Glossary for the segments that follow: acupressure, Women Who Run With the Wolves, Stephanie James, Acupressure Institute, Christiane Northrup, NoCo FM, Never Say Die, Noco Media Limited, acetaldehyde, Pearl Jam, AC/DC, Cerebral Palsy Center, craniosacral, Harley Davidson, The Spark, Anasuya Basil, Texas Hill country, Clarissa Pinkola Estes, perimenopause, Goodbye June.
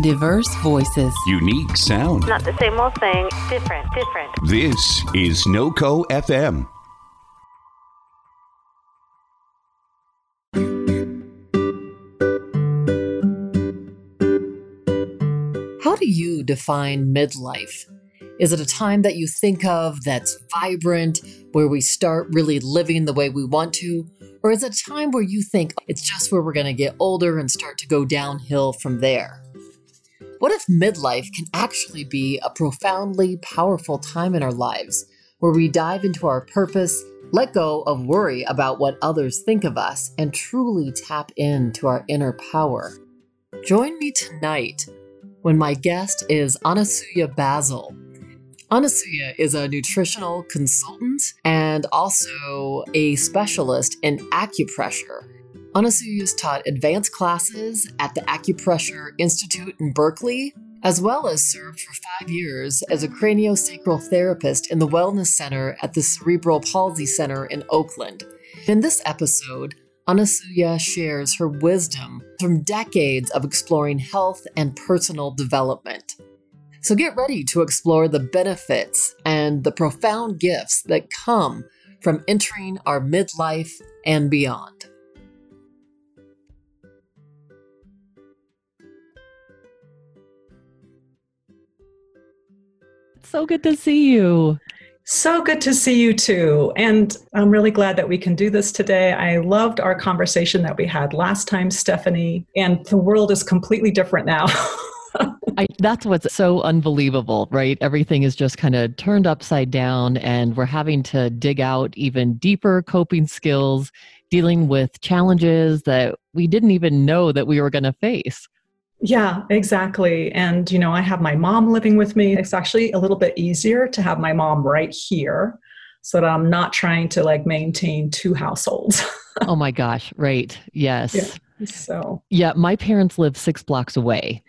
Diverse voices. Unique sound. Not the same old thing. Different. This is Noco FM. How do you define midlife? Is it a time that you think of that's vibrant, where we start really living the way we want to? Or is it a time where you think it's just where we're going to get older and start to go downhill from there? What if midlife can actually be a profoundly powerful time in our lives, where we dive into our purpose, let go of worry about what others think of us, and truly tap into our inner power? Join me tonight when my guest is Anasuya Basil. Anasuya is a nutritional consultant and also a specialist in acupressure. Anasuya has taught advanced classes at the Acupressure Institute in Berkeley, as well as served for 5 years as a craniosacral therapist in the Wellness Center at the Cerebral Palsy Center in Oakland. In this episode, Anasuya shares her wisdom from decades of exploring health and personal development. So get ready to explore the benefits and the profound gifts that come from entering our midlife and beyond. So good to see you. So good to see you too. And I'm really glad that we can do this today. I loved our conversation that we had last time, Stephanie, and the world is completely different now. That's what's so unbelievable, right? Everything is just kind of turned upside down, and we're having to dig out even deeper coping skills, dealing with challenges that we didn't even know that we were going to face. Yeah, exactly. And, you know, I have my mom living with me. It's actually a little bit easier to have my mom right here so that I'm not trying to like maintain two households. Oh my gosh. Right. Yes. Yeah, so. Yeah. My parents live 6 blocks away.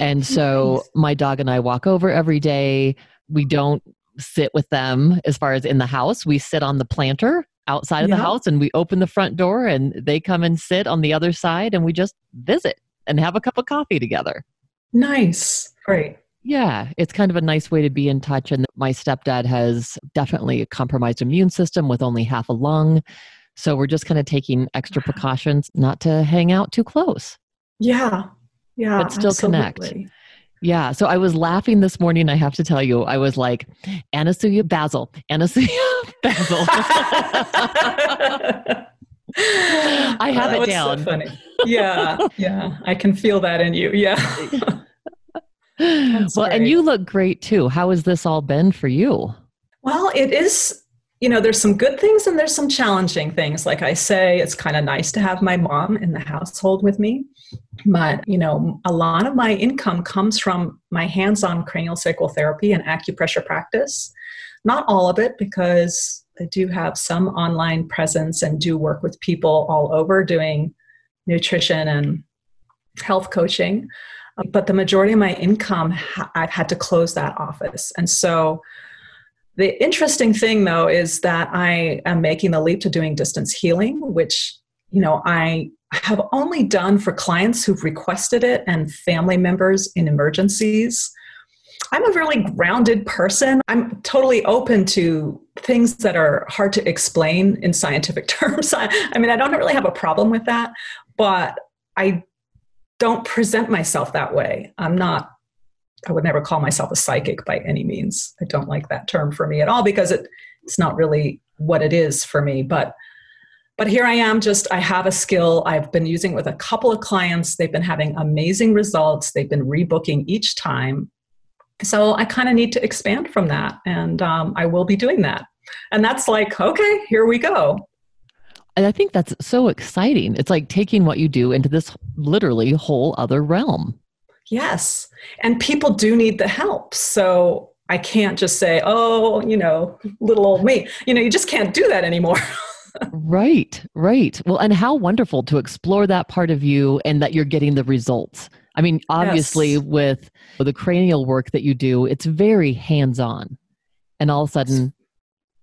And so my dog and I walk over every day. We don't sit with them as far as in the house. We sit on the planter outside of the house, and we open the front door and they come and sit on the other side, and we just visit and have a cup of coffee together. Nice. Great. Yeah. It's kind of a nice way to be in touch. And my stepdad has definitely a compromised immune system with only half a lung. So we're just kind of taking extra precautions not to hang out too close. Yeah. Yeah, but still absolutely. Connect. Yeah. So I was laughing this morning. I have to tell you, I was like, Anasuya Basil. I have it down. So funny. Yeah. Yeah. I can feel that in you. Yeah. Well, great. And you look great too. How has this all been for you? Well, it is. You know, there's some good things and there's some challenging things. Like I say, it's kind of nice to have my mom in the household with me. But, you know, a lot of my income comes from my hands-on craniosacral therapy and acupressure practice. Not all of it, because I do have some online presence and do work with people all over doing nutrition and health coaching. But the majority of my income, I've had to close that office. And so the interesting thing, though, is that I am making the leap to doing distance healing, which, you know, I have only done for clients who've requested it and family members in emergencies. I'm a really grounded person. I'm totally open to things that are hard to explain in scientific terms. I mean, I don't really have a problem with that, but I don't present myself that way. I would never call myself a psychic by any means. I don't like that term for me at all, because it's not really what it is for me. But here I am, I have a skill I've been using with a couple of clients. They've been having amazing results. They've been rebooking each time. So I kind of need to expand from that. And I will be doing that. And that's like, okay, here we go. And I think that's so exciting. It's like taking what you do into this literally whole other realm. Yes. And people do need the help. So I can't just say, oh, you know, little old me. You know, you just can't do that anymore. Right. Well, and how wonderful to explore that part of you and that you're getting the results. I mean, obviously with the cranial work that you do, it's very hands-on. And all of a sudden,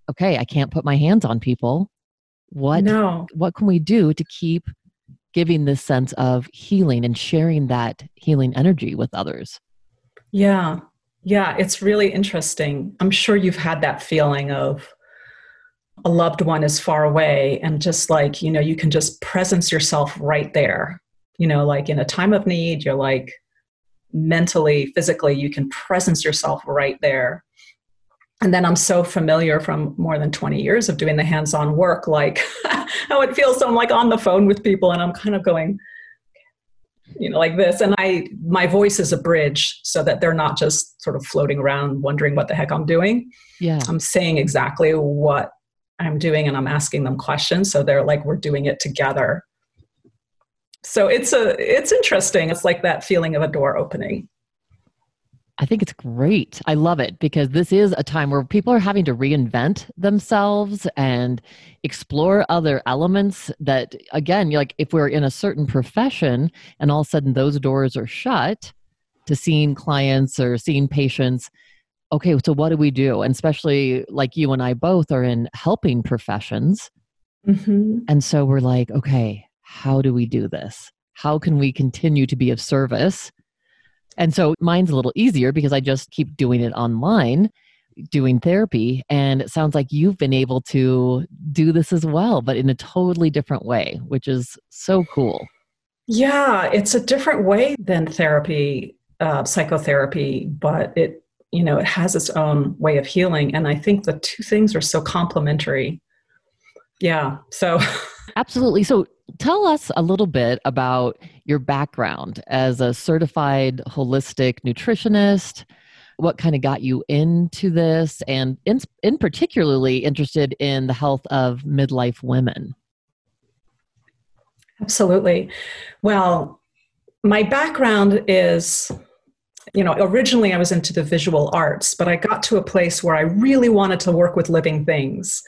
okay, I can't put my hands on people. What can we do to keep giving this sense of healing and sharing that healing energy with others. Yeah. Yeah. It's really interesting. I'm sure you've had that feeling of a loved one is far away and just like, you know, you can just presence yourself right there, you know, like in a time of need, you're like mentally, physically, you can presence yourself right there. And then I'm so familiar from more than 20 years of doing the hands-on work, like how it feels. So I'm like on the phone with people and I'm kind of going, you know, like this. And my voice is a bridge so that they're not just sort of floating around wondering what the heck I'm doing. Yeah. I'm saying exactly what I'm doing and I'm asking them questions. So they're like, we're doing it together. So it's interesting. It's like that feeling of a door opening. I think it's great. I love it because this is a time where people are having to reinvent themselves and explore other elements that, again, you're like if we're in a certain profession and all of a sudden those doors are shut to seeing clients or seeing patients, okay, so what do we do? And especially like you and I both are in helping professions. Mm-hmm. And so we're like, okay, how do we do this? How can we continue to be of service? And so mine's a little easier because I just keep doing it online, doing therapy. And it sounds like you've been able to do this as well, but in a totally different way, which is so cool. Yeah, it's a different way than therapy, psychotherapy, but it, you know, it has its own way of healing. And I think the two things are so complementary. Yeah, so. Absolutely. So tell us a little bit about your background as a certified holistic nutritionist, what kind of got you into this, and in particularly interested in the health of midlife women. Absolutely. Well, my background is, you know, originally I was into the visual arts, but I got to a place where I really wanted to work with living things.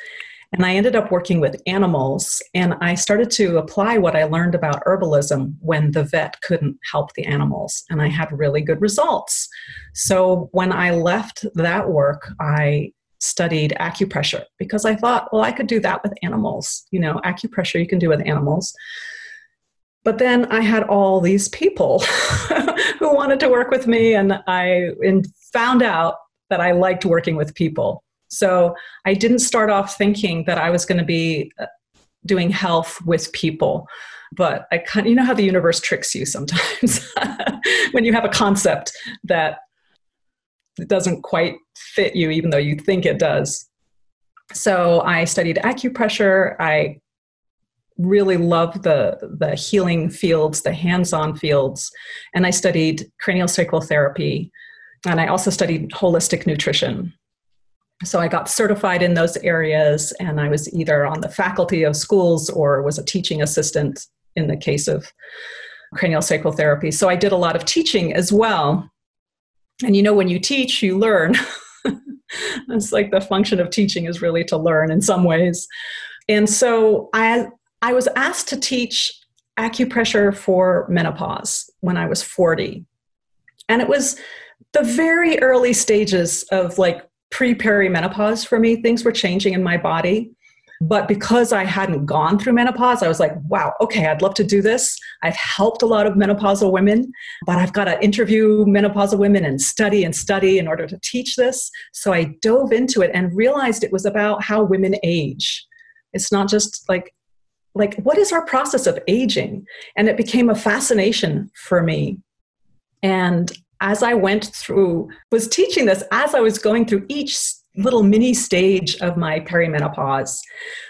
And I ended up working with animals, and I started to apply what I learned about herbalism when the vet couldn't help the animals, and I had really good results. So when I left that work, I studied acupressure because I thought, well, I could do that with animals. You know, acupressure you can do with animals. But then I had all these people who wanted to work with me, and I found out that I liked working with people. So I didn't start off thinking that I was going to be doing health with people, but I kind of, you know how the universe tricks you sometimes when you have a concept that doesn't quite fit you, even though you think it does. So I studied acupressure. I really love the healing fields, the hands-on fields, and I studied craniosacral therapy, and I also studied holistic nutrition. So I got certified in those areas, and I was either on the faculty of schools or was a teaching assistant in the case of craniosacral therapy. So I did a lot of teaching as well. And you know, when you teach, you learn. It's like the function of teaching is really to learn in some ways. And so I was asked to teach acupressure for menopause when I was 40. And it was the very early stages of like, pre-perimenopause for me. Things were changing in my body. But because I hadn't gone through menopause, I was like, wow, okay, I'd love to do this. I've helped a lot of menopausal women, but I've got to interview menopausal women and study in order to teach this. So I dove into it and realized it was about how women age. It's not just like what is our process of aging? And it became a fascination for me. And as I went through, was teaching this as I was going through each little mini stage of my perimenopause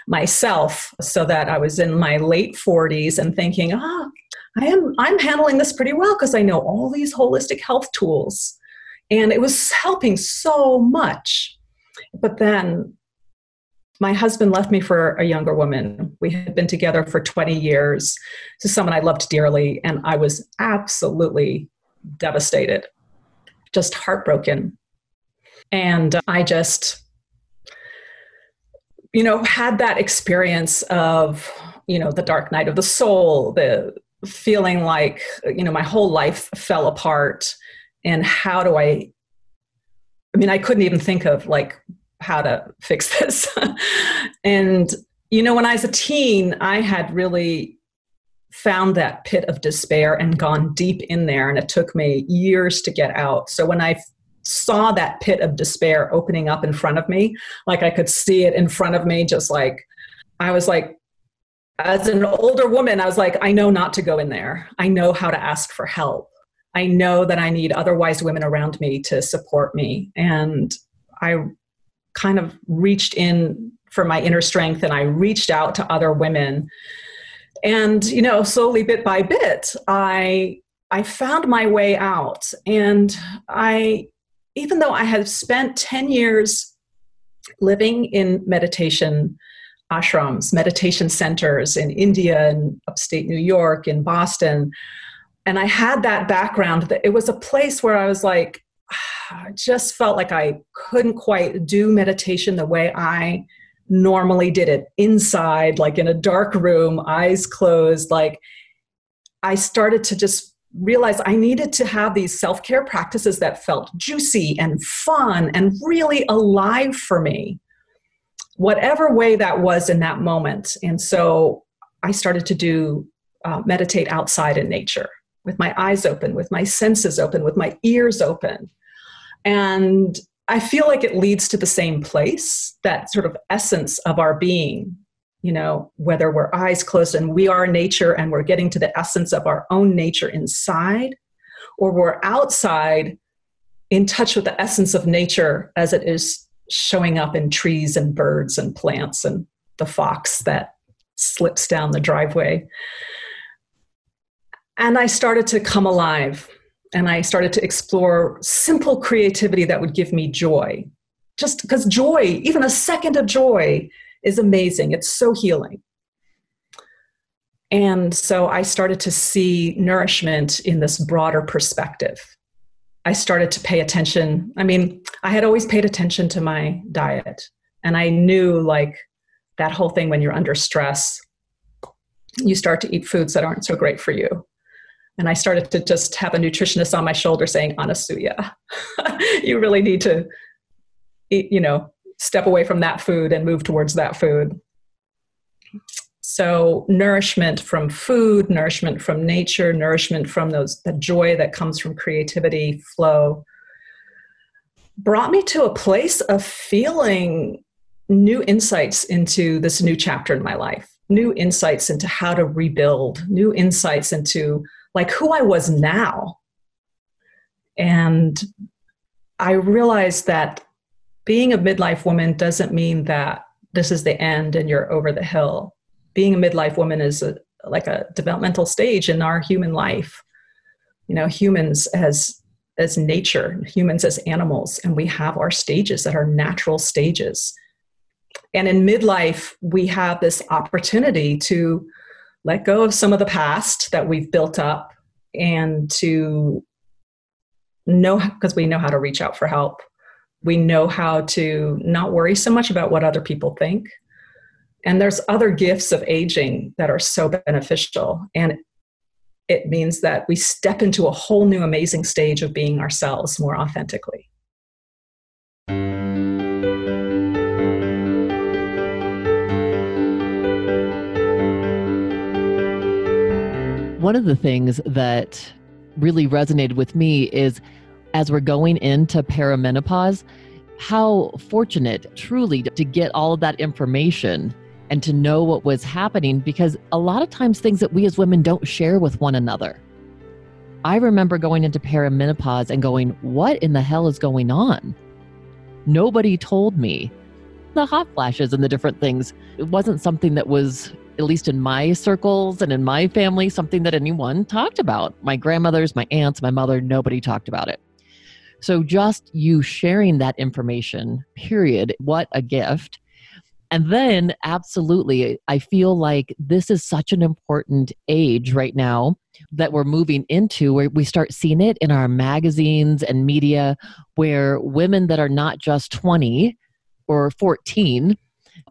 myself, so that I was in my late 40s and thinking, I'm handling this pretty well because I know all these holistic health tools. And it was helping so much. But then my husband left me for a younger woman. We had been together for 20 years. So someone I loved dearly, and I was absolutely devastated, just heartbroken. And I just, you know, had that experience of, you know, the dark night of the soul, the feeling like, you know, my whole life fell apart. And how do I mean, I couldn't even think of like how to fix this. And, you know, when I was a teen, I had really found that pit of despair and gone deep in there. And it took me years to get out. So when I saw that pit of despair opening up in front of me, like I could see it in front of me, just like, I was like, as an older woman, I was like, I know not to go in there. I know how to ask for help. I know that I need other wise women around me to support me. And I kind of reached in for my inner strength and I reached out to other women. And, you know, slowly, bit by bit, I found my way out. And I, even though I had spent 10 years living in meditation ashrams, meditation centers in India and upstate New York, in Boston, and I had that background, that it was a place where I was like, I just felt like I couldn't quite do meditation the way I normally did it, inside, like in a dark room, eyes closed. Like, I started to just realize I needed to have these self-care practices that felt juicy and fun and really alive for me, whatever way that was in that moment. And so I started to do meditate outside in nature, with my eyes open, with my senses open, with my ears open. And I feel like it leads to the same place, that sort of essence of our being, you know, whether we're eyes closed and we are nature and we're getting to the essence of our own nature inside, or we're outside in touch with the essence of nature as it is showing up in trees and birds and plants and the fox that slips down the driveway. And I started to come alive. And I started to explore simple creativity that would give me joy. Just because joy, even a second of joy, is amazing. It's so healing. And so I started to see nourishment in this broader perspective. I started to pay attention. I mean, I had always paid attention to my diet. And I knew, like, that whole thing when you're under stress, you start to eat foods that aren't so great for you. And I started to just have a nutritionist on my shoulder saying, Anasuya, you really need to eat, you know, step away from that food and move towards that food. So nourishment from food, nourishment from nature, nourishment from the joy that comes from creativity, flow, brought me to a place of feeling new insights into this new chapter in my life, new insights into how to rebuild, new insights into, like, who I was now. And I realized that being a midlife woman doesn't mean that this is the end and you're over the hill. Being a midlife woman is like a developmental stage in our human life. You know, humans as nature, humans as animals, and we have our stages that are natural stages. And in midlife, we have this opportunity to let go of some of the past that we've built up, and to know, because we know how to reach out for help. We know how to not worry so much about what other people think. And there's other gifts of aging that are so beneficial. And it means that we step into a whole new amazing stage of being ourselves more authentically. One of the things that really resonated with me is, as we're going into perimenopause, how fortunate truly to get all of that information and to know what was happening, because a lot of times things that we as women don't share with one another. I remember going into perimenopause and going, what in the hell is going on? Nobody told me. The hot flashes and the different things, it wasn't something that was, at least in my circles and in my family, something that anyone talked about. My grandmothers, my aunts, my mother, nobody talked about it. So just you sharing that information, period, what a gift. And then absolutely, I feel like this is such an important age right now that we're moving into, where we start seeing it in our magazines and media, where women that are not just 20 or 14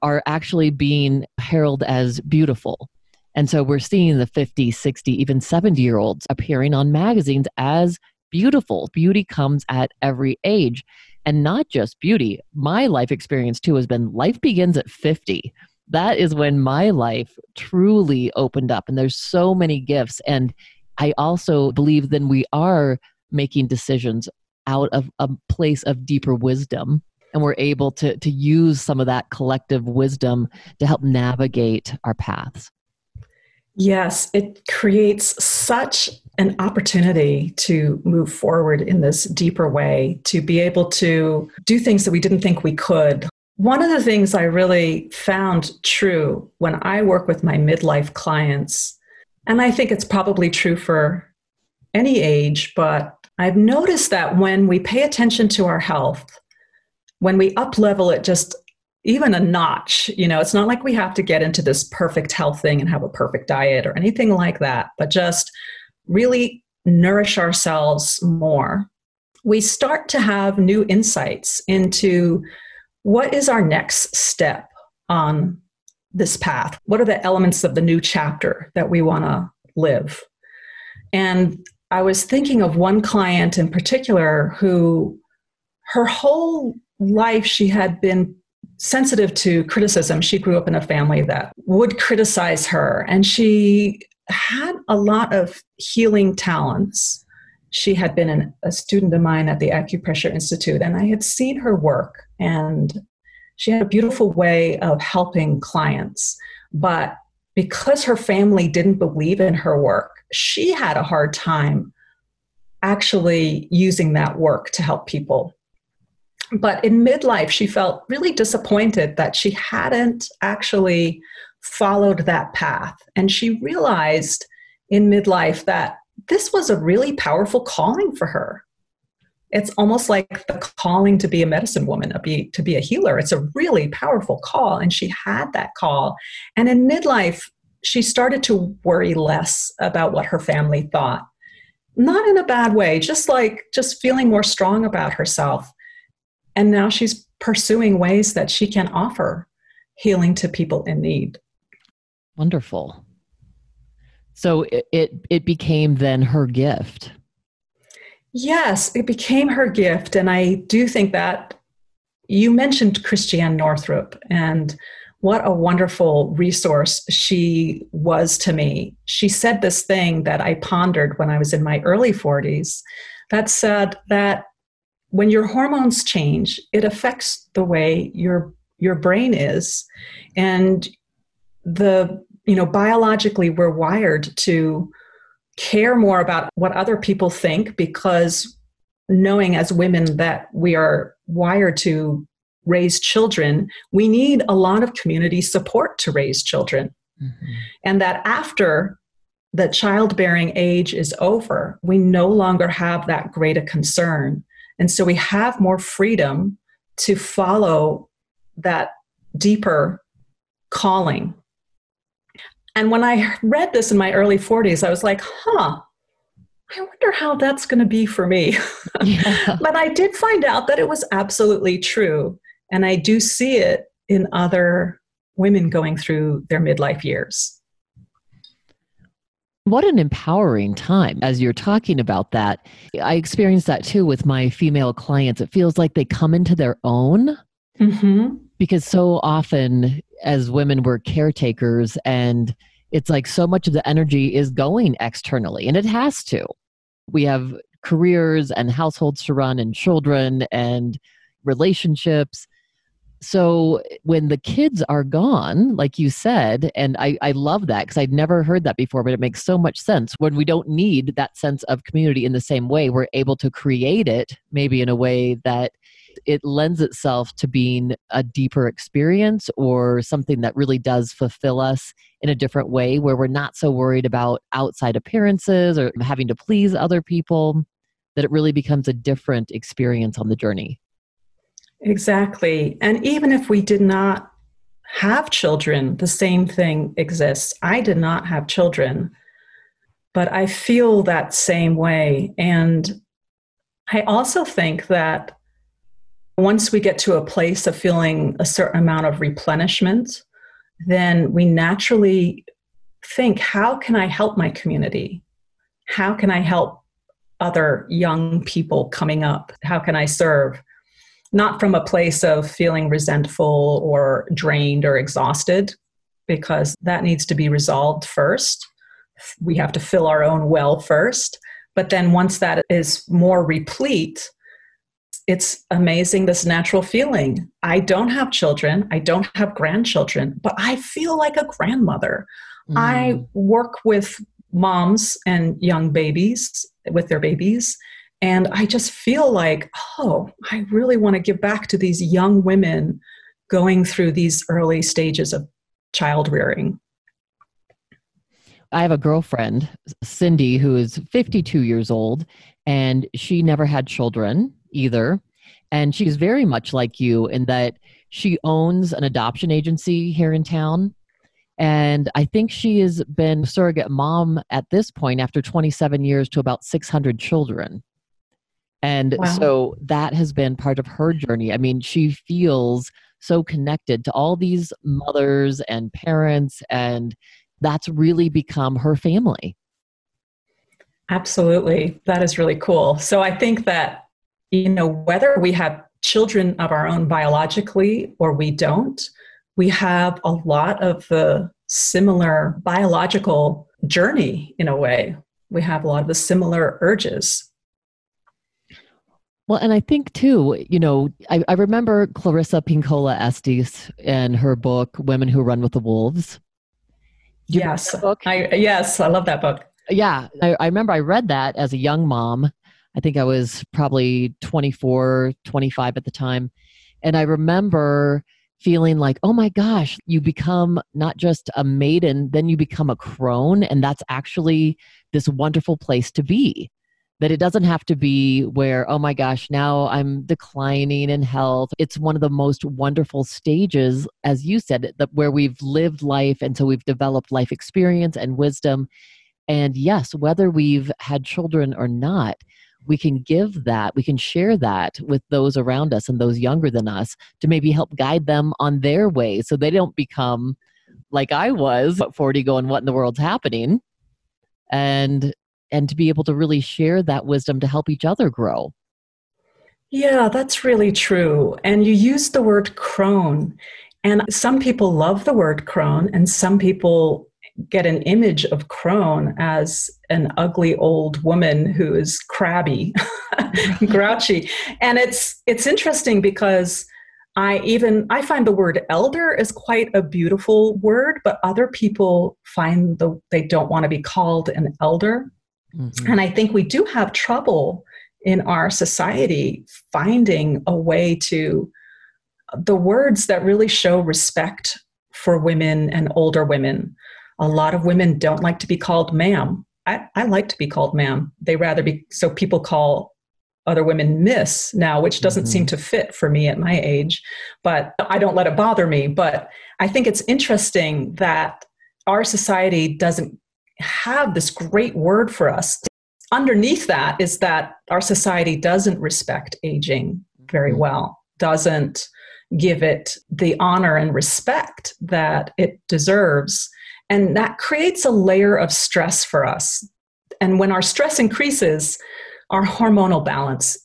are actually being heralded as beautiful. And so we're seeing the 50, 60, even 70-year-olds appearing on magazines as beautiful. Beauty comes at every age. And not just beauty. My life experience, too, has been life begins at 50. that is when my life truly opened up. And there's so many gifts. And I also believe then we are making decisions out of a place of deeper wisdom. And we're able to use some of that collective wisdom to help navigate our paths. Yes, it creates such an opportunity to move forward in this deeper way, to be able to do things that we didn't think we could. One of the things I really found true when I work with my midlife clients, and I think it's probably true for any age, but I've noticed that when we pay attention to our health, when we up-level it just even a notch, you know, it's not like we have to get into this perfect health thing and have a perfect diet or anything like that, but just really nourish ourselves more. We start to have new insights into what is our next step on this path? What are the elements of the new chapter that we want to live? And I was thinking of one client in particular who her whole life, she had been sensitive to criticism. She grew up in a family that would criticize her, and she had a lot of healing talents. She had been a student of mine at the Acupressure Institute, and I had seen her work, and she had a beautiful way of helping clients. But because her family didn't believe in her work, she had a hard time actually using that work to help people. But in midlife, she felt really disappointed that she hadn't actually followed that path. And she realized in midlife that this was a really powerful calling for her. It's almost like the calling to be a medicine woman, to be a healer. It's a really powerful call. And she had that call. And in midlife, she started to worry less about what her family thought. Not in a bad way, just feeling more strong about herself. And now she's pursuing ways that she can offer healing to people in need. Wonderful. So it became then her gift. Yes, it became her gift. And I do think that you mentioned Christiane Northrup, and what a wonderful resource she was to me. She said this thing that I pondered when I was in my early 40s that said that when your hormones change, it affects the way your brain is, and biologically we're wired to care more about what other people think, because knowing as women that we are wired to raise children, we need a lot of community support to raise children. Mm-hmm. And that after the childbearing age is over, we no longer have that great a concern. And so we have more freedom to follow that deeper calling. And when I read this in my early 40s, I was like, I wonder how that's going to be for me. Yeah. But I did find out that it was absolutely true. And I do see it in other women going through their midlife years. What an empowering time as you're talking about that. I experienced that too with my female clients. It feels like they come into their own, mm-hmm. because so often as women, we're caretakers, and it's like so much of the energy is going externally, and it has to. We have careers and households to run and children and relationships. So when the kids are gone, like you said, and I love that because I'd never heard that before, but it makes so much sense. When we don't need that sense of community in the same way, we're able to create it maybe in a way that it lends itself to being a deeper experience or something that really does fulfill us in a different way, where we're not so worried about outside appearances or having to please other people, that it really becomes a different experience on the journey. Exactly. And even if we did not have children, the same thing exists. I did not have children, but I feel that same way. And I also think that once we get to a place of feeling a certain amount of replenishment, then we naturally think, how can I help my community? How can I help other young people coming up? How can I serve? Not from a place of feeling resentful or drained or exhausted, because that needs to be resolved first. We have to fill our own well first. But then once that is more replete, it's amazing, this natural feeling. I don't have children. I don't have grandchildren, but I feel like a grandmother. Mm. I work with moms and young babies, with their babies. And I just feel like, oh, I really want to give back to these young women going through these early stages of child rearing. I have a girlfriend, Cindy, who is 52 years old, and she never had children either. And she's very much like you in that she owns an adoption agency here in town. And I think she has been surrogate mom at this point after 27 years to about 600 children. And wow. So that has been part of her journey. I mean, she feels so connected to all these mothers and parents, and that's really become her family. Absolutely. That is really cool. So I think that, you know, whether we have children of our own biologically or we don't, we have a lot of the similar biological journey in a way. We have a lot of the similar urges. Well, and I think too, you know, I remember Clarissa Pinkola Estes and her book, Women Who Run With the Wolves. Yes. Yes. I love that book. Yeah. I remember I read that as a young mom. I think I was probably 24, 25 at the time. And I remember feeling like, oh my gosh, you become not just a maiden, then you become a crone. And that's actually this wonderful place to be. That it doesn't have to be where, oh my gosh, now I'm declining in health. It's one of the most wonderful stages, as you said, where we've lived life, and so we've developed life experience and wisdom. And yes, whether we've had children or not, we can give that, we can share that with those around us and those younger than us to maybe help guide them on their way so they don't become like I was at 40 going, what in the world's happening? And to be able to really share that wisdom to help each other grow. Yeah, that's really true. And you used the word crone. And some people love the word crone, and some people get an image of crone as an ugly old woman who is crabby, grouchy. And it's interesting because I find the word elder is quite a beautiful word, but other people find they don't want to be called an elder. Mm-hmm. And I think we do have trouble in our society finding a way to the words that really show respect for women and older women. A lot of women don't like to be called ma'am. I like to be called ma'am. So people call other women miss now, which doesn't seem to fit for me at my age, but I don't let it bother me. But I think it's interesting that our society doesn't have this great word for us. Underneath that is that our society doesn't respect aging very well, doesn't give it the honor and respect that it deserves. And that creates a layer of stress for us. And when our stress increases, our hormonal balance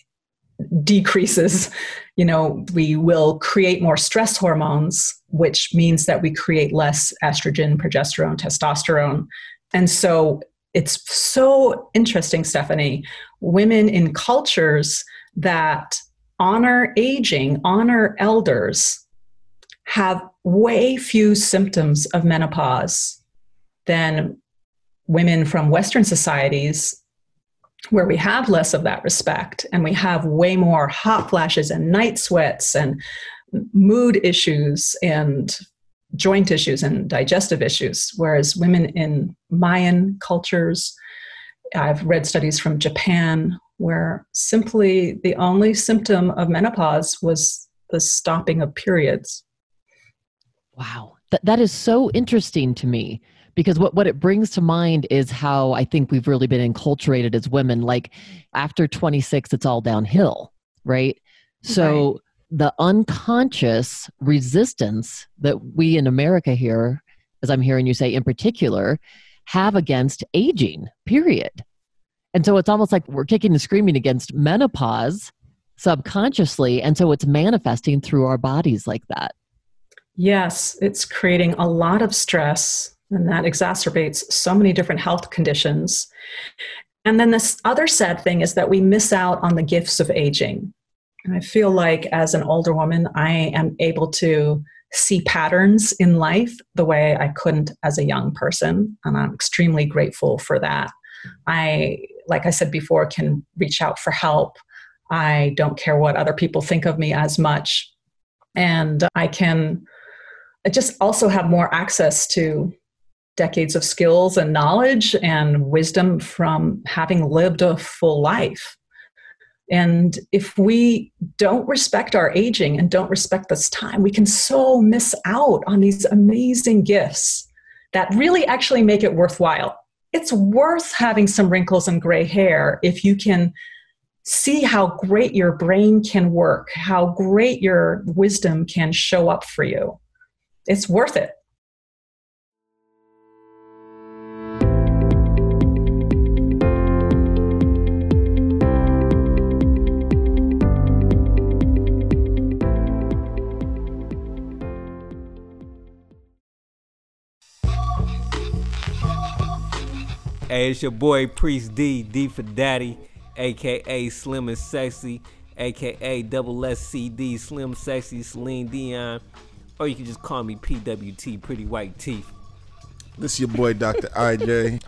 decreases. You know, we will create more stress hormones, which means that we create less estrogen, progesterone, testosterone. And so it's so interesting, Stephanie, women in cultures that honor aging, honor elders, have way few symptoms of menopause than women from Western societies where we have less of that respect and we have way more hot flashes and night sweats and mood issues and joint issues and digestive issues, whereas women in Mayan cultures, I've read studies from Japan where simply the only symptom of menopause was the stopping of periods. Wow. That is so interesting to me, because what it brings to mind is how I think we've really been enculturated as women. Like after 26, it's all downhill, right? So right. The unconscious resistance that we in America here, as I'm hearing you say in particular, have against aging, period. And so it's almost like we're kicking and screaming against menopause subconsciously. And so it's manifesting through our bodies like that. Yes, it's creating a lot of stress, and that exacerbates so many different health conditions. And then this other sad thing is that we miss out on the gifts of aging. And I feel like as an older woman, I am able to see patterns in life the way I couldn't as a young person. And I'm extremely grateful for that. I, like I said before, can reach out for help. I don't care what other people think of me as much. And I can just also have more access to decades of skills and knowledge and wisdom from having lived a full life. And if we don't respect our aging and don't respect this time, we can so miss out on these amazing gifts that really actually make it worthwhile. It's worth having some wrinkles and gray hair if you can see how great your brain can work, how great your wisdom can show up for you. It's worth it. Hey, it's your boy Priest D, D for Daddy, a.k.a. Slim and Sexy, a.k.a. Double SCD, Slim Sexy, Celine Dion, or you can just call me PWT, Pretty White Teeth. This is your boy Dr. IJ.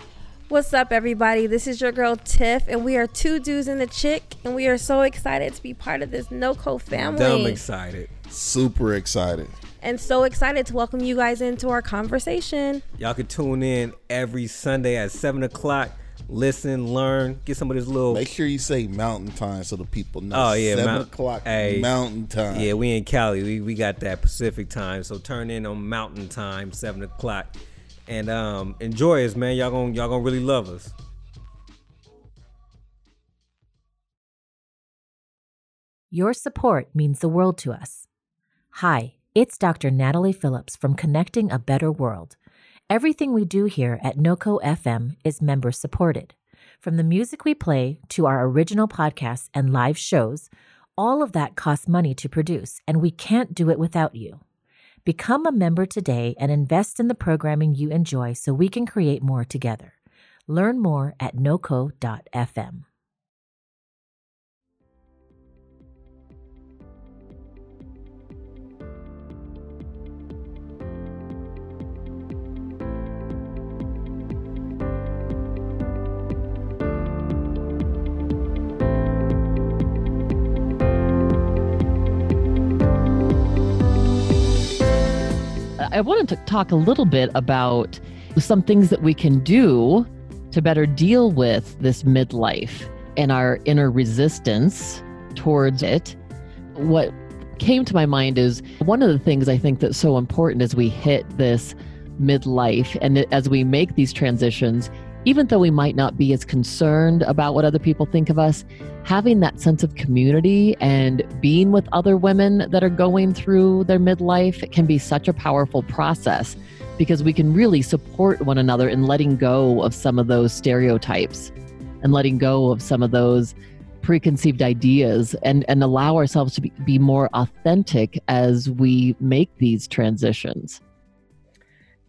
What's up, everybody? This is your girl Tiff, and we are two dudes and a chick, and we are so excited to be part of this NoCo family. Dumb excited. Super excited. And so excited to welcome you guys into our conversation. Y'all can tune in every Sunday at 7 o'clock. Listen, learn, get some of this little... Make sure you say mountain time so the people know. Oh, yeah. 7 o'clock, hey, mountain time. Yeah, we in Cali. We got that Pacific time. So turn in on mountain time, 7 o'clock. And enjoy us, man. Y'all gonna really love us. Your support means the world to us. Hi. It's Dr. Natalie Phillips from Connecting a Better World. Everything we do here at NoCo FM is member-supported. From the music we play to our original podcasts and live shows, all of that costs money to produce, and we can't do it without you. Become a member today and invest in the programming you enjoy so we can create more together. Learn more at noco.fm. I wanted to talk a little bit about some things that we can do to better deal with this midlife and our inner resistance towards it. What came to my mind is one of the things I think that's so important as we hit this midlife and as we make these transitions, even though we might not be as concerned about what other people think of us, having that sense of community and being with other women that are going through their midlife can be such a powerful process because we can really support one another in letting go of some of those stereotypes and letting go of some of those preconceived ideas and allow ourselves to be more authentic as we make these transitions.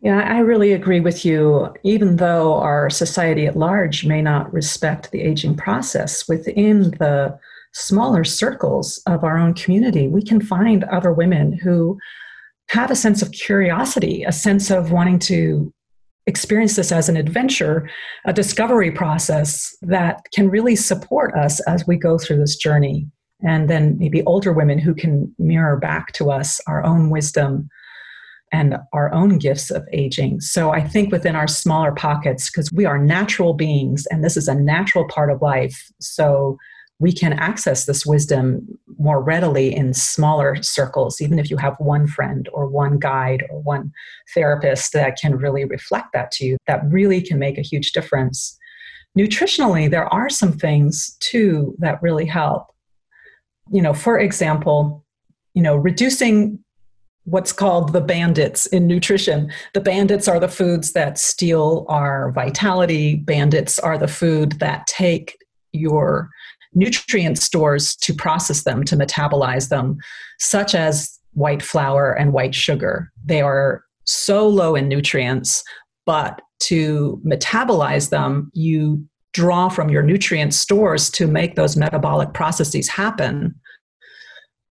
Yeah, I really agree with you. Even though our society at large may not respect the aging process, within the smaller circles of our own community, we can find other women who have a sense of curiosity, a sense of wanting to experience this as an adventure, a discovery process that can really support us as we go through this journey. And then maybe older women who can mirror back to us our own wisdom and our own gifts of aging. So I think within our smaller pockets, because we are natural beings and this is a natural part of life, so we can access this wisdom more readily in smaller circles, even if you have one friend or one guide or one therapist that can really reflect that to you, that really can make a huge difference. Nutritionally, there are some things too that really help. You know, for example, you know, reducing what's called the bandits in nutrition. The bandits are the foods that steal our vitality. Bandits are the food that take your nutrient stores to process them, to metabolize them, such as white flour and white sugar. They are so low in nutrients, but to metabolize them, you draw from your nutrient stores to make those metabolic processes happen.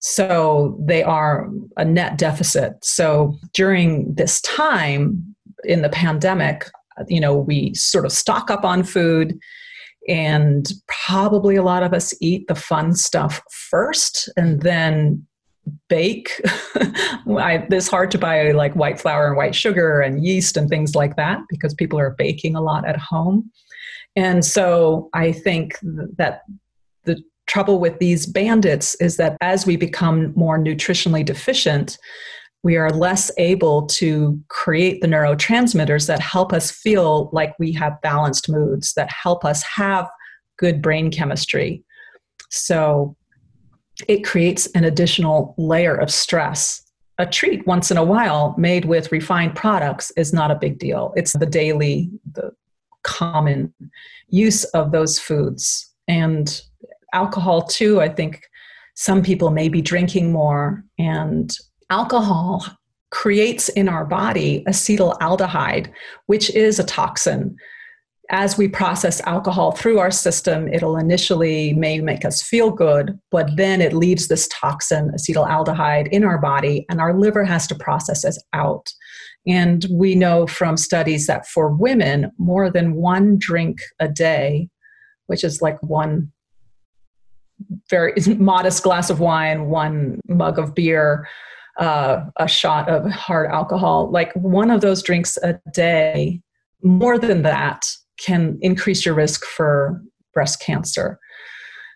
So they are a net deficit. So during this time in the pandemic, you know, we sort of stock up on food, and probably a lot of us eat the fun stuff first and then bake. It's hard to buy like white flour and white sugar and yeast and things like that because people are baking a lot at home. And so I think that the trouble with these bandits is that as we become more nutritionally deficient, we are less able to create the neurotransmitters that help us feel like we have balanced moods, that help us have good brain chemistry. So it creates an additional layer of stress. A treat once in a while made with refined products is not a big deal. It's the daily, the common use of those foods. And alcohol too, I think some people may be drinking more, and alcohol creates in our body acetaldehyde, which is a toxin. As we process alcohol through our system, it'll initially may make us feel good, but then it leaves this toxin, acetaldehyde, in our body, and our liver has to process it out. And we know from studies that for women, more than one drink a day, which is like one very modest glass of wine, one mug of beer, a shot of hard alcohol, like one of those drinks a day, more than that, can increase your risk for breast cancer.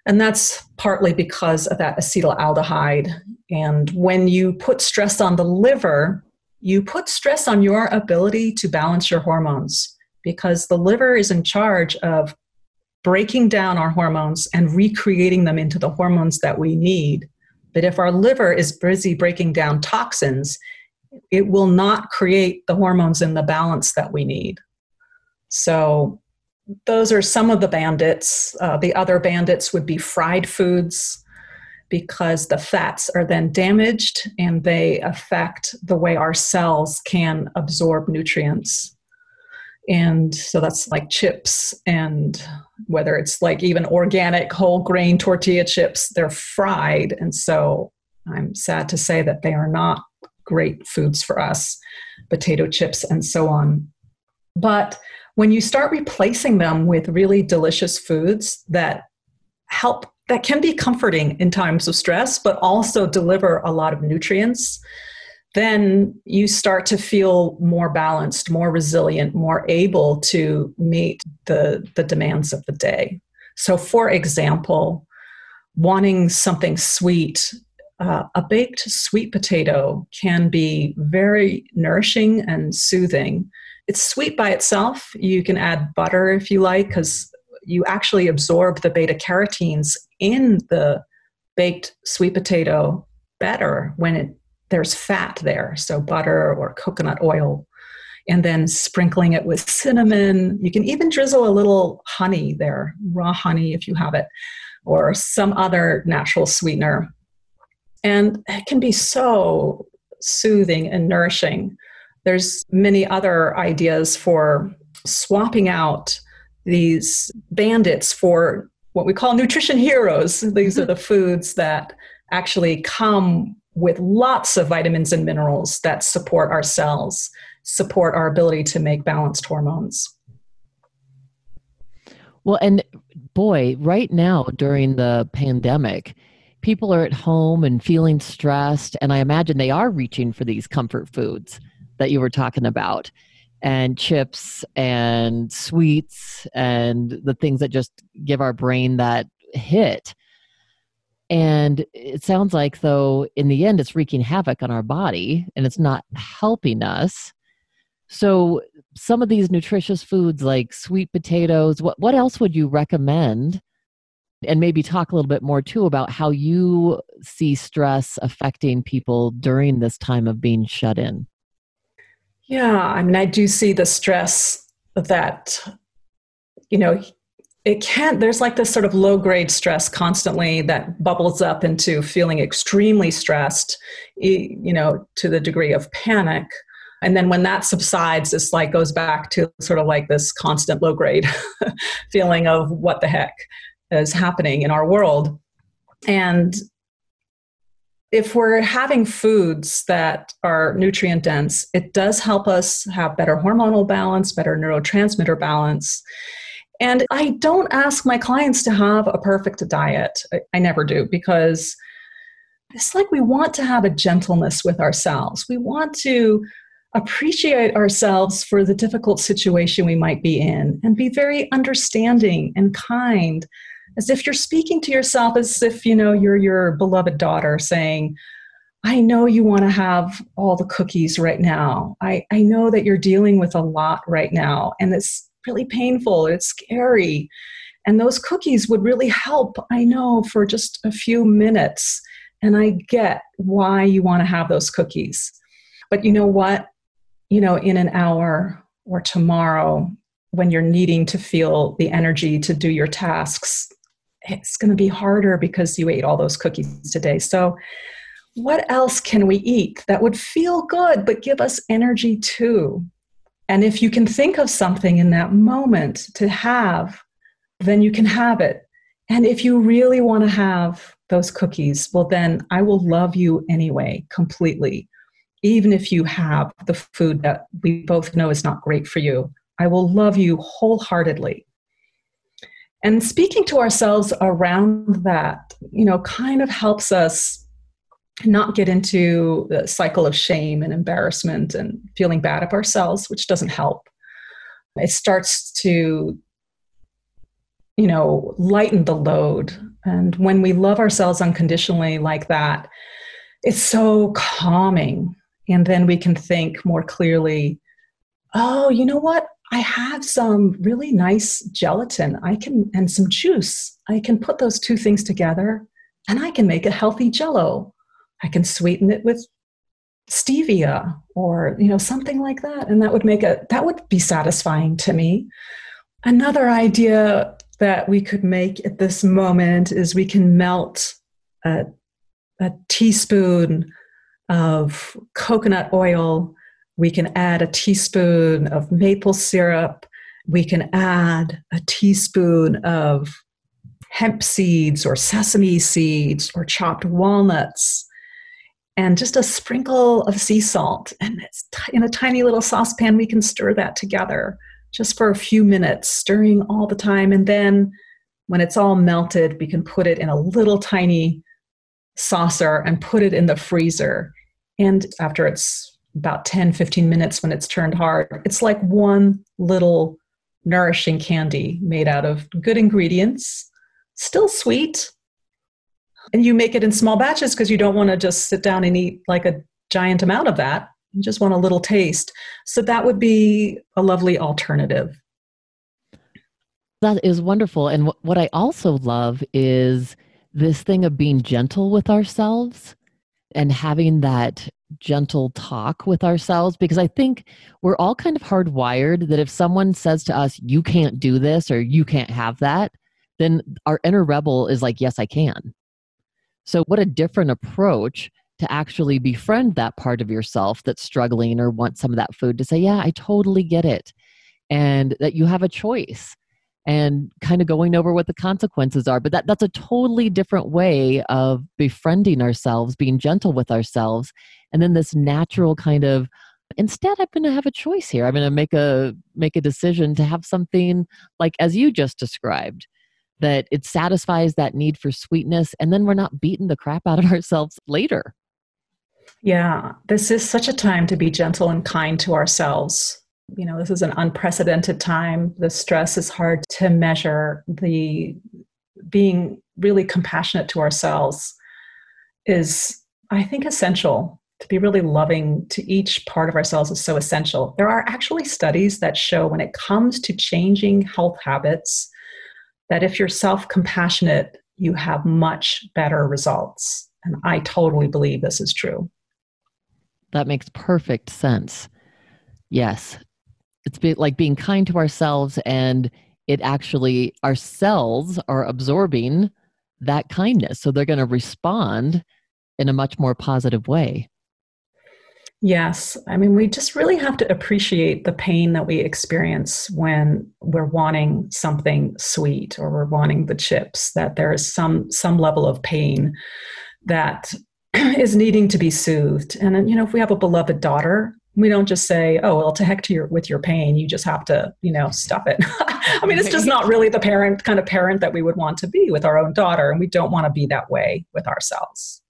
And that's partly because of that acetaldehyde. And when you put stress on the liver, you put stress on your ability to balance your hormones, because the liver is in charge of breaking down our hormones and recreating them into the hormones that we need. But if our liver is busy breaking down toxins, it will not create the hormones in the balance that we need. So those are some of the bandits. The other bandits would be fried foods, because the fats are then damaged and they affect the way our cells can absorb nutrients. And so that's like chips, and whether it's like even organic whole grain tortilla chips, they're fried. And so I'm sad to say that they are not great foods for us, potato chips and so on. But when you start replacing them with really delicious foods that help, that can be comforting in times of stress, but also deliver a lot of nutrients, then you start to feel more balanced, more resilient, more able to meet the demands of the day. So for example, wanting something sweet, a baked sweet potato can be very nourishing and soothing. It's sweet by itself. You can add butter if you like, because you actually absorb the beta carotenes in the baked sweet potato better when there's fat there. So butter or coconut oil, and then sprinkling it with cinnamon. You can even drizzle a little honey there, raw honey if you have it, or some other natural sweetener. And it can be so soothing and nourishing. There's many other ideas for swapping out these bandits for what we call nutrition heroes. These are the foods that actually come with lots of vitamins and minerals that support our cells, support our ability to make balanced hormones. Well, and boy, right now during the pandemic, people are at home and feeling stressed, and I imagine they are reaching for these comfort foods that you were talking about, and chips and sweets and the things that just give our brain that hit. And it sounds like, though, in the end, it's wreaking havoc on our body and it's not helping us. So some of these nutritious foods like sweet potatoes, what else would you recommend? And maybe talk a little bit more too about how you see stress affecting people during this time of being shut in. Yeah, I mean, I do see the stress that, you know, it can't, there's like this sort of low-grade stress constantly that bubbles up into feeling extremely stressed, you know, to the degree of panic. And then when that subsides, it's like goes back to sort of like this constant low-grade feeling of what the heck is happening in our world. And if we're having foods that are nutrient dense, it does help us have better hormonal balance, better neurotransmitter balance. And I don't ask my clients to have a perfect diet. I never do, because it's like we want to have a gentleness with ourselves. We want to appreciate ourselves for the difficult situation we might be in and be very understanding and kind, as if you're speaking to yourself, as if, you know, you're your beloved daughter saying, I know you want to have all the cookies right now. I know that you're dealing with a lot right now, and it's really painful. It's scary. And those cookies would really help, I know, for just a few minutes. And I get why you want to have those cookies. But you know what? You know, in an hour or tomorrow, when you're needing to feel the energy to do your tasks, it's going to be harder because you ate all those cookies today. So what else can we eat that would feel good but give us energy too? And if you can think of something in that moment to have, then you can have it. And if you really want to have those cookies, well, then I will love you anyway, completely. Even if you have the food that we both know is not great for you, I will love you wholeheartedly. And speaking to ourselves around that, you know, kind of helps us not get into the cycle of shame and embarrassment and feeling bad of ourselves, which doesn't help. It starts to, you know, lighten the load. And when we love ourselves unconditionally like that, it's so calming. And then we can think more clearly, oh, you know what? I have some really nice gelatin and some juice. I can put those two things together and I can make a healthy Jell-O. I can sweeten it with stevia or, you know, something like that. And that would be satisfying to me. Another idea that we could make at this moment is we can melt a teaspoon of coconut oil. We can add a teaspoon of maple syrup. We can add a teaspoon of hemp seeds or sesame seeds or chopped walnuts, and just a sprinkle of sea salt. And it's in a tiny little saucepan, we can stir that together just for a few minutes, stirring all the time. And then when it's all melted, we can put it in a little tiny saucer and put it in the freezer. And after it's about 10, 15 minutes, when it's turned hard, it's like one little nourishing candy made out of good ingredients, still sweet. And you make it in small batches because you don't want to just sit down and eat like a giant amount of that. You just want a little taste. So that would be a lovely alternative. That is wonderful. And what I also love is this thing of being gentle with ourselves and having that gentle talk with ourselves, because I think we're all kind of hardwired that if someone says to us, you can't do this or you can't have that, then our inner rebel is like, yes, I can. So what a different approach to actually befriend that part of yourself that's struggling or wants some of that food to say, yeah, I totally get it. And that you have a choice and kind of going over what the consequences are. But that's a totally different way of befriending ourselves, being gentle with ourselves. And then this natural kind of, instead, I'm going to have a choice here. I'm going to make a decision to have something like, as you just described, that it satisfies that need for sweetness, and then we're not beating the crap out of ourselves later. Yeah, this is such a time to be gentle and kind to ourselves. You know, this is an unprecedented time. The stress is hard to measure. The being really compassionate to ourselves is, I think, essential. To be really loving to each part of ourselves is so essential. There are actually studies that show when it comes to changing health habits, that if you're self-compassionate, you have much better results. And I totally believe this is true. That makes perfect sense. Yes. It's like being kind to ourselves and it actually, our cells are absorbing that kindness. So they're going to respond in a much more positive way. Yes. I mean, we just really have to appreciate the pain that we experience when we're wanting something sweet or we're wanting the chips, that there is some level of pain that is needing to be soothed. And then, you know, if we have a beloved daughter, we don't just say, oh, well, to heck to with your pain. You just have to, you know, stuff it. I mean, it's just not really the kind of parent that we would want to be with our own daughter. And we don't want to be that way with ourselves.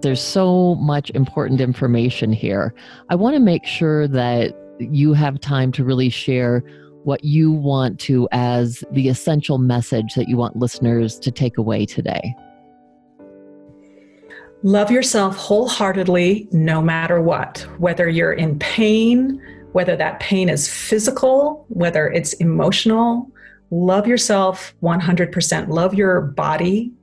There's so much important information here. I want to make sure that you have time to really share what you want to as the essential message that you want listeners to take away today. Love yourself wholeheartedly, no matter what, whether you're in pain, whether that pain is physical, whether it's emotional. Love yourself 100%. Love your body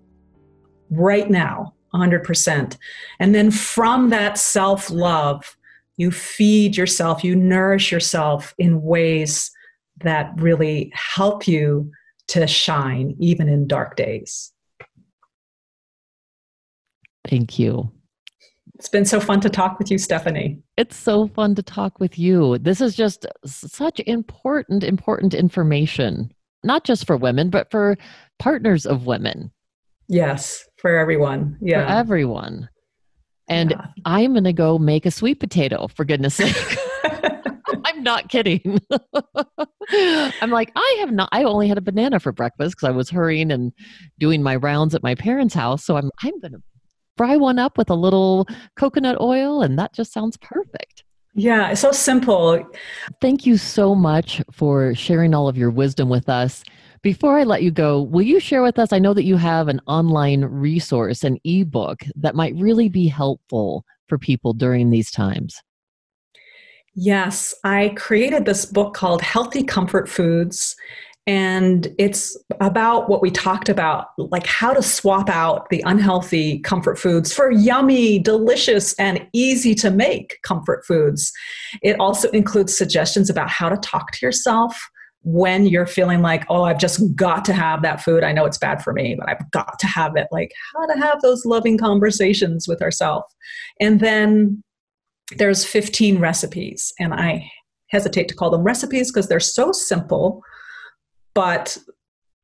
right now. 100%. And then from that self-love, you feed yourself, you nourish yourself in ways that really help you to shine, even in dark days. Thank you. It's been so fun to talk with you, Stephanie. It's so fun to talk with you. This is just such important information, not just for women, but for partners of women. Yes. For everyone. Yeah. For everyone. And yeah. I'm going to go make a sweet potato, for goodness sake. I'm not kidding. I'm like, I only had a banana for breakfast because I was hurrying and doing my rounds at my parents' house. So I'm going to fry one up with a little coconut oil, and that just sounds perfect. Yeah. It's so simple. Thank you so much for sharing all of your wisdom with us. Before I let you go, will you share with us, I know that you have an online resource, an ebook that might really be helpful for people during these times. Yes, I created this book called Healthy Comfort Foods, and it's about what we talked about, like how to swap out the unhealthy comfort foods for yummy, delicious, and easy to make comfort foods. It also includes suggestions about how to talk to yourself when you're feeling like, oh, I've just got to have that food. I know it's bad for me, but I've got to have it. Like how to have those loving conversations with ourselves. And then there's 15 recipes. And I hesitate to call them recipes because they're so simple, but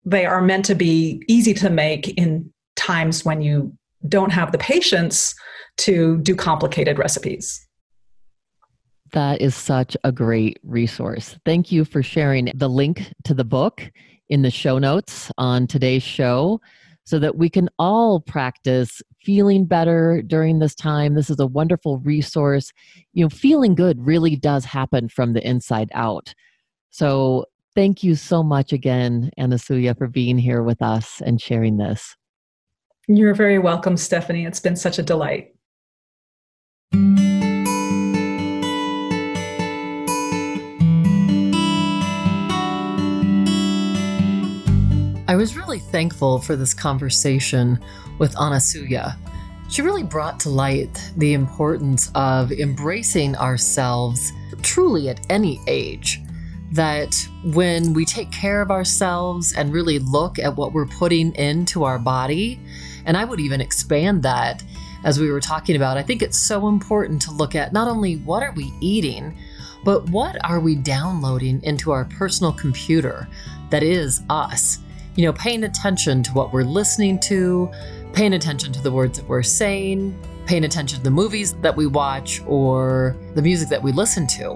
they are meant to be easy to make in times when you don't have the patience to do complicated recipes. That is such a great resource. Thank you for sharing the link to the book in the show notes on today's show so that we can all practice feeling better during this time. This is a wonderful resource. You know, feeling good really does happen from the inside out. So thank you so much again, Anasuya, for being here with us and sharing this. You're very welcome, Stephanie. It's been such a delight. I was really thankful for this conversation with Anasuya. She really brought to light the importance of embracing ourselves truly at any age. That when we take care of ourselves and really look at what we're putting into our body, and I would even expand that as we were talking about, I think it's so important to look at not only what are we eating, but what are we downloading into our personal computer that is us. You know, paying attention to what we're listening to, paying attention to the words that we're saying, paying attention to the movies that we watch or the music that we listen to.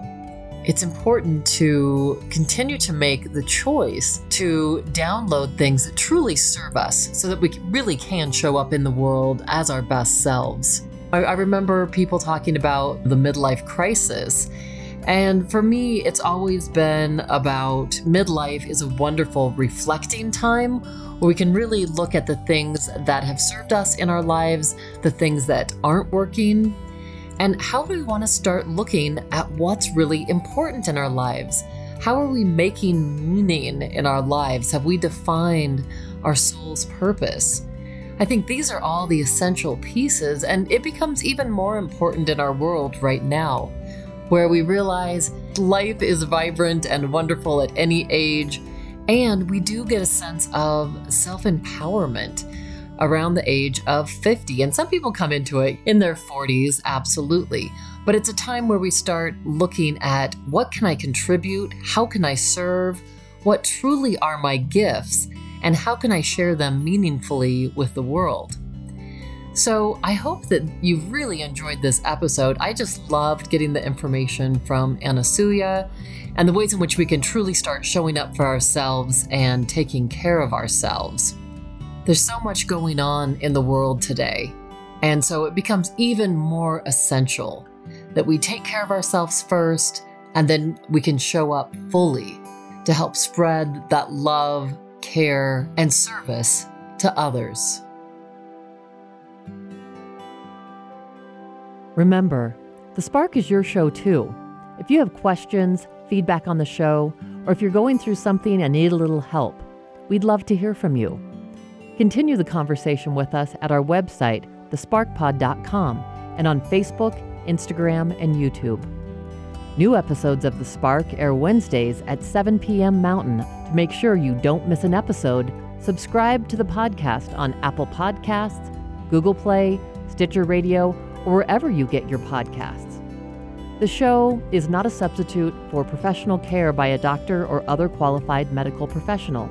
It's important to continue to make the choice to download things that truly serve us so that we really can show up in the world as our best selves. I remember people talking about the midlife crisis. And for me, it's always been about midlife is a wonderful reflecting time where we can really look at the things that have served us in our lives, the things that aren't working, And how do we want to start looking at what's really important in our lives? How are we making meaning in our lives? Have we defined our soul's purpose? I think these are all the essential pieces, and it becomes even more important in our world right now, where we realize life is vibrant and wonderful at any age, and we do get a sense of self-empowerment around the age of 50. And some people come into it in their 40s, absolutely. But it's a time where we start looking at what can I contribute? How can I serve? What truly are my gifts? And how can I share them meaningfully with the world? So I hope that you've really enjoyed this episode. I just loved getting the information from Anasuya and the ways in which we can truly start showing up for ourselves and taking care of ourselves. There's so much going on in the world today, and so it becomes even more essential that we take care of ourselves first, and then we can show up fully to help spread that love, care, and service to others. Remember, The Spark is your show too. If you have questions, feedback on the show, or if you're going through something and need a little help, we'd love to hear from you. Continue the conversation with us at our website, thesparkpod.com, and on Facebook, Instagram, and YouTube. New episodes of The Spark air Wednesdays at 7 p.m. Mountain. To make sure you don't miss an episode, subscribe to the podcast on Apple Podcasts, Google Play, Stitcher Radio, or wherever you get your podcasts. The show is not a substitute for professional care by a doctor or other qualified medical professional,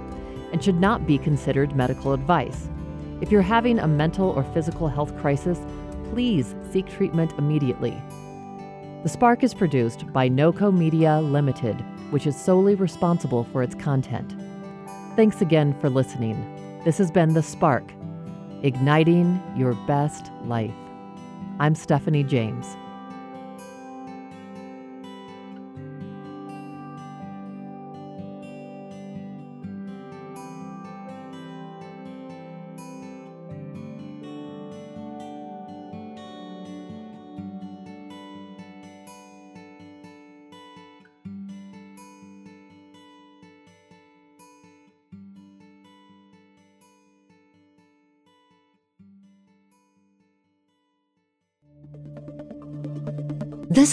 and should not be considered medical advice. If you're having a mental or physical health crisis, please seek treatment immediately. The Spark is produced by Noco Media Limited, which is solely responsible for its content. Thanks again for listening. This has been The Spark, igniting your best life. I'm Stephanie James. This